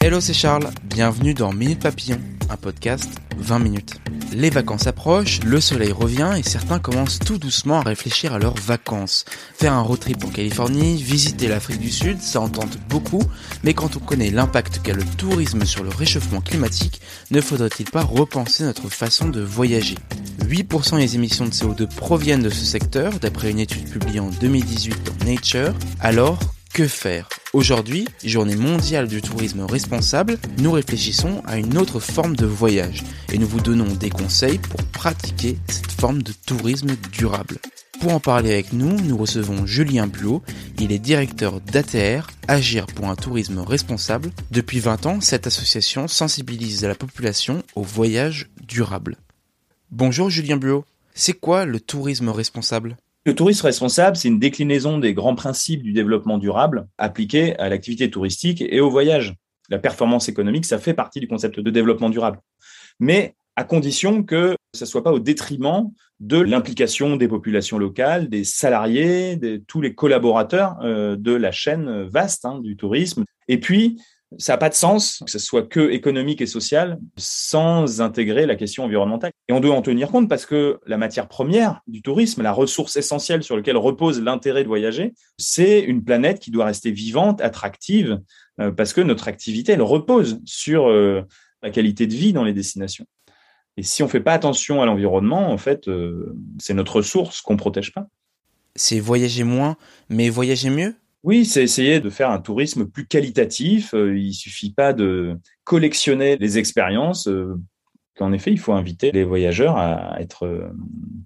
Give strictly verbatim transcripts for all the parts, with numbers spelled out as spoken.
Hello, c'est Charles, bienvenue dans Minute Papillon, un podcast vingt minutes. Les vacances approchent, le soleil revient et certains commencent tout doucement à réfléchir à leurs vacances. Faire un road trip en Californie, visiter l'Afrique du Sud, ça en tente beaucoup, mais quand on connaît l'impact qu'a le tourisme sur le réchauffement climatique, ne faudrait-il pas repenser notre façon de voyager ? huit pour cent des émissions de C O deux proviennent de ce secteur, d'après une étude publiée en deux mille dix-huit dans Nature. Alors, que faire ? Aujourd'hui, journée mondiale du tourisme responsable, nous réfléchissons à une autre forme de voyage et nous vous donnons des conseils pour pratiquer cette forme de tourisme durable. Pour en parler avec nous, nous recevons Julien Buot, il est directeur d'A T R, Agir pour un tourisme responsable. Depuis vingt ans, cette association sensibilise la population au voyage durable. Bonjour Julien Buot, c'est quoi le tourisme responsable ? Le tourisme responsable, c'est une déclinaison des grands principes du développement durable appliqués à l'activité touristique et au voyage. La performance économique, ça fait partie du concept de développement durable, mais à condition que ça ne soit pas au détriment de l'implication des populations locales, des salariés, de tous les collaborateurs euh, de la chaîne vaste hein, du tourisme. Et puis, ça n'a pas de sens que ce soit que économique et social sans intégrer la question environnementale. Et on doit en tenir compte parce que la matière première du tourisme, la ressource essentielle sur laquelle repose l'intérêt de voyager, c'est une planète qui doit rester vivante, attractive, parce que notre activité, elle repose sur la qualité de vie dans les destinations. Et si on ne fait pas attention à l'environnement, en fait, c'est notre ressource qu'on ne protège pas. C'est voyager moins, mais voyager mieux ? Oui, c'est essayer de faire un tourisme plus qualitatif. Il ne suffit pas de collectionner les expériences. En effet, il faut inviter les voyageurs à être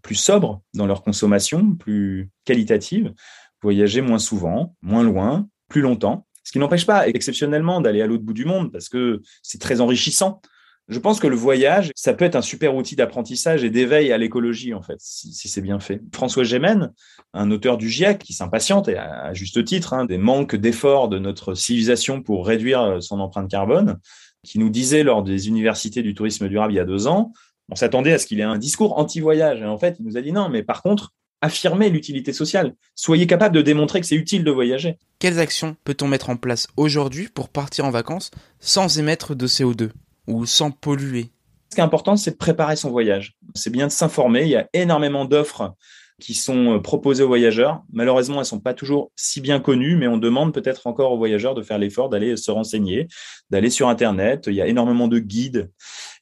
plus sobres dans leur consommation, plus qualitative, voyager moins souvent, moins loin, plus longtemps. Ce qui n'empêche pas exceptionnellement d'aller à l'autre bout du monde parce que c'est très enrichissant. Je pense que le voyage, ça peut être un super outil d'apprentissage et d'éveil à l'écologie, en fait, si, si c'est bien fait. François Gemenne, un auteur du GIEC, qui s'impatiente, et à juste titre, hein, des manques d'efforts de notre civilisation pour réduire son empreinte carbone, qui nous disait lors des universités du tourisme durable il y a deux ans, on s'attendait à ce qu'il ait un discours anti-voyage. Et en fait, il nous a dit non, mais par contre, affirmez l'utilité sociale. Soyez capable de démontrer que c'est utile de voyager. Quelles actions peut-on mettre en place aujourd'hui pour partir en vacances sans émettre de C O deux ? Ou sans polluer. Ce qui est important, c'est de préparer son voyage. C'est bien de s'informer. Il y a énormément d'offres qui sont proposées aux voyageurs. Malheureusement, elles ne sont pas toujours si bien connues, mais on demande peut-être encore aux voyageurs de faire l'effort d'aller se renseigner, d'aller sur Internet. Il y a énormément de guides.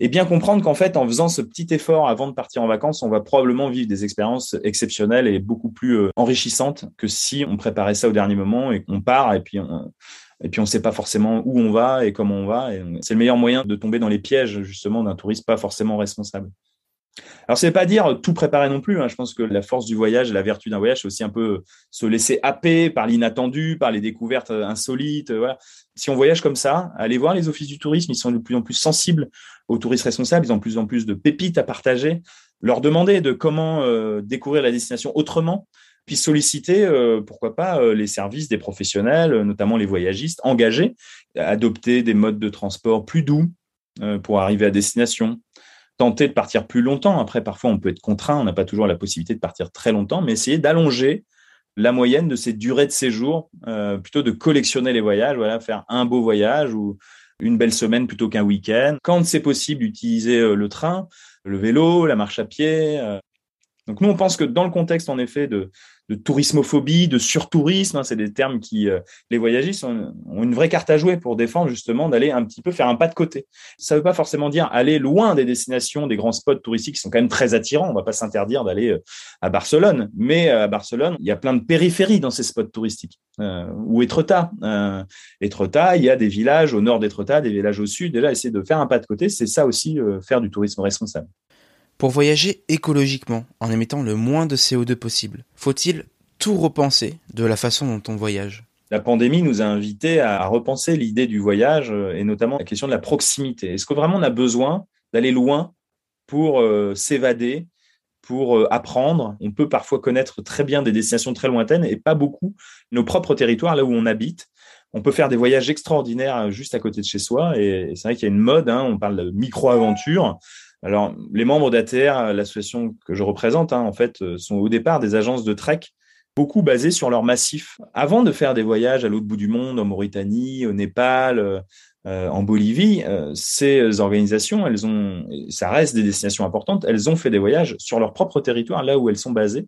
Et bien comprendre qu'en fait, en faisant ce petit effort avant de partir en vacances, on va probablement vivre des expériences exceptionnelles et beaucoup plus enrichissantes que si on préparait ça au dernier moment et qu'on part et puis on... Et puis, on ne sait pas forcément où on va et comment on va. Et c'est le meilleur moyen de tomber dans les pièges, justement, d'un tourisme pas forcément responsable. Alors, ça ne veut pas dire tout préparer non plus. Hein. Je pense que la force du voyage, la vertu d'un voyage, c'est aussi un peu se laisser happer par l'inattendu, par les découvertes insolites. Voilà. Si on voyage comme ça, allez voir les offices du tourisme. Ils sont de plus en plus sensibles aux touristes responsables. Ils ont de plus en plus de pépites à partager. Leur demander de comment euh, découvrir la destination autrement. Puis solliciter, euh, pourquoi pas, euh, les services des professionnels, euh, notamment les voyagistes engagés, adopter des modes de transport plus doux euh, pour arriver à destination, tenter de partir plus longtemps. Après, parfois, on peut être contraint, on n'a pas toujours la possibilité de partir très longtemps, mais essayer d'allonger la moyenne de ces durées de séjour, euh, plutôt de collectionner les voyages, voilà, faire un beau voyage ou une belle semaine plutôt qu'un week-end. Quand c'est possible, utiliser euh, le train, le vélo, la marche à pied. Euh, Donc, nous, on pense que dans le contexte, en effet, de, de tourismophobie, de surtourisme, hein, c'est des termes qui, euh, les voyagistes ont, ont une vraie carte à jouer pour défendre, justement, d'aller un petit peu faire un pas de côté. Ça ne veut pas forcément dire aller loin des destinations, des grands spots touristiques qui sont quand même très attirants. On ne va pas s'interdire d'aller à Barcelone. Mais à Barcelone, il y a plein de périphéries dans ces spots touristiques. Euh, ou Etretat. Euh, Etretat, il y a des villages au nord d'Etretat, des villages au sud. Déjà, essayer de faire un pas de côté, c'est ça aussi, euh, faire du tourisme responsable. Pour voyager écologiquement, en émettant le moins de C O deux possible, faut-il tout repenser de la façon dont on voyage. La pandémie nous a invités à repenser l'idée du voyage et notamment la question de la proximité. Est-ce que vraiment on a besoin d'aller loin pour euh, s'évader, pour euh, apprendre ? On peut parfois connaître très bien des destinations très lointaines et pas beaucoup nos propres territoires, là où on habite. On peut faire des voyages extraordinaires juste à côté de chez soi et, et c'est vrai qu'il y a une mode, hein, on parle de micro-aventure. Alors, les membres d'A T R, l'association que je représente, hein, en fait, sont au départ des agences de trek beaucoup basées sur leur massif. Avant de faire des voyages à l'autre bout du monde, en Mauritanie, au Népal, euh, en Bolivie, euh, ces organisations, elles ont, ça reste des destinations importantes, elles ont fait des voyages sur leur propre territoire, là où elles sont basées,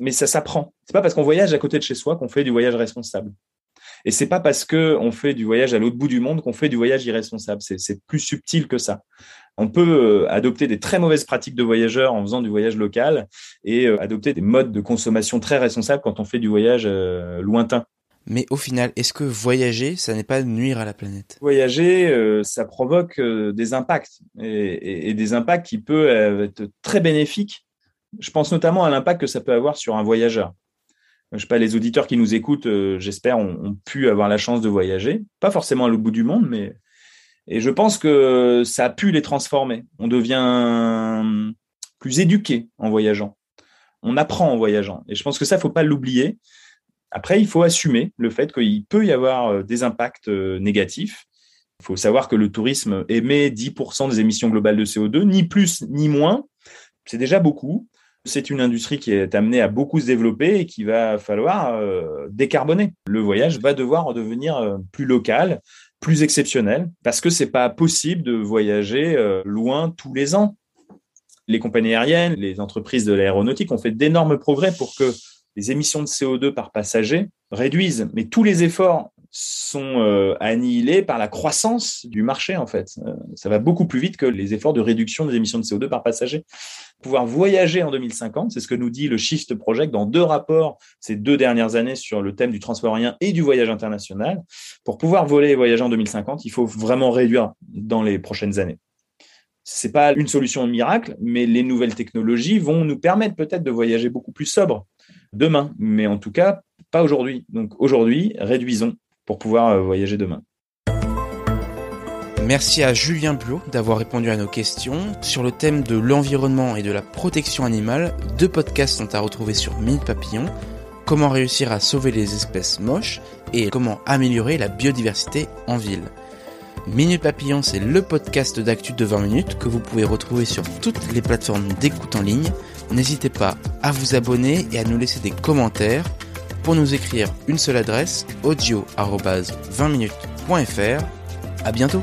mais ça s'apprend. C'est pas parce qu'on voyage à côté de chez soi qu'on fait du voyage responsable. Et c'est pas parce qu'on fait du voyage à l'autre bout du monde qu'on fait du voyage irresponsable. C'est, c'est plus subtil que ça. On peut adopter des très mauvaises pratiques de voyageurs en faisant du voyage local et adopter des modes de consommation très responsables quand on fait du voyage euh, lointain. Mais au final, est-ce que voyager, ça n'est pas nuire à la planète ? Voyager, euh, ça provoque euh, des impacts et, et, et des impacts qui peuvent euh, être très bénéfiques. Je pense notamment à l'impact que ça peut avoir sur un voyageur. Je sais pas, les auditeurs qui nous écoutent, euh, j'espère, ont, ont pu avoir la chance de voyager. Pas forcément à l'autre bout du monde, mais et je pense que ça a pu les transformer. On devient plus éduqué en voyageant. On apprend en voyageant. Et je pense que ça, faut pas l'oublier. Après, il faut assumer le fait qu'il peut y avoir des impacts négatifs. Il faut savoir que le tourisme émet dix pour cent des émissions globales de C O deux, ni plus ni moins. C'est déjà beaucoup. C'est une industrie qui est amenée à beaucoup se développer et qu'il va falloir euh, décarboner. Le voyage va devoir devenir euh, plus local, plus exceptionnel, parce que ce n'est pas possible de voyager euh, loin tous les ans. Les compagnies aériennes, les entreprises de l'aéronautique ont fait d'énormes progrès pour que les émissions de C O deux par passager réduisent. Mais tous les efforts sont euh, annihilés par la croissance du marché, en fait. Euh, ça va beaucoup plus vite que les efforts de réduction des émissions de C O deux par passager. Pouvoir voyager en deux mille cinquante, c'est ce que nous dit le Shift Project dans deux rapports ces deux dernières années sur le thème du transport aérien et du voyage international. Pour pouvoir voler et voyager en deux mille cinquante, il faut vraiment réduire dans les prochaines années. C'est pas une solution miracle, mais les nouvelles technologies vont nous permettre peut-être de voyager beaucoup plus sobre demain, mais en tout cas, pas aujourd'hui. Donc aujourd'hui, réduisons pour pouvoir voyager demain. Merci à Julien Buot d'avoir répondu à nos questions. Sur le thème de l'environnement et de la protection animale, deux podcasts sont à retrouver sur Minute Papillon, comment réussir à sauver les espèces moches et comment améliorer la biodiversité en ville. Minute Papillon, c'est le podcast d'actu de vingt minutes que vous pouvez retrouver sur toutes les plateformes d'écoute en ligne. N'hésitez pas à vous abonner et à nous laisser des commentaires. Pour nous écrire, une seule adresse, audio arobase vingt minutes point f r. À bientôt.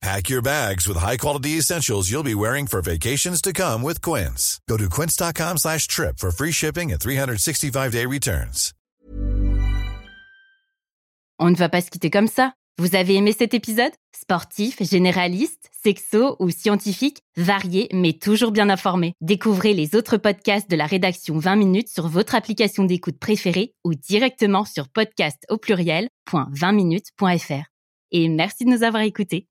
Pack your bags with high-quality essentials you'll be wearing for vacations to come with Quince. Go to quince.com slash trip for free shipping and three sixty-five day returns. On ne va pas se quitter comme ça. Vous avez aimé cet épisode ? Sportif, généraliste, sexo ou scientifique, varié mais toujours bien informé. Découvrez les autres podcasts de la rédaction vingt minutes sur votre application d'écoute préférée ou directement sur podcast au pluriel point vingt minutes point f r. Et merci de nous avoir écoutés.